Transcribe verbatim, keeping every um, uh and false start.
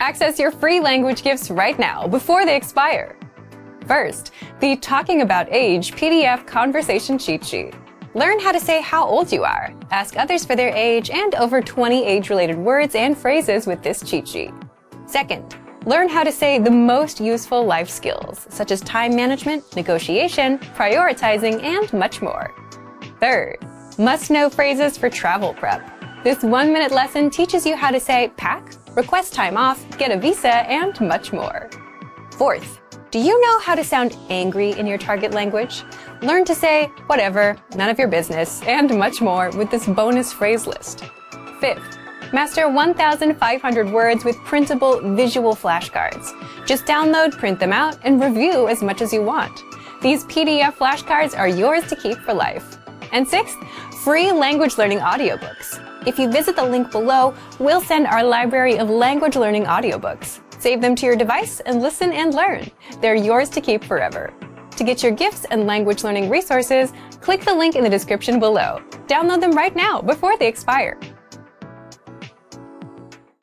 Access your free language gifts right now before they expire. First, the Talking About Age P D F Conversation Cheat Sheet. Learn how to say how old you are. Ask others for their age and over twenty age-related words and phrases with this cheat sheet. Second, learn how to say the most useful life skills, such as time management, negotiation, prioritizing, and much more. Third, must-know phrases for travel prep. This one-minute lesson teaches you how to say pack, request time off, get a visa, and much more. Fourth, do you know how to sound angry in your target language? Learn to say whatever, none of your business, and much more with this bonus phrase list. Fifth, master one thousand five hundred words with printable visual flashcards. Just download, print them out, and review as much as you want. These P D F flashcards are yours to keep for life. And sixth, free language learning audiobooks. If you visit the link below, we'll send our library of language learning audiobooks. Save them to your device and listen and learn. They're yours to keep forever. To get your gifts and language learning resources, click the link in the description below. Download them right now before they expire.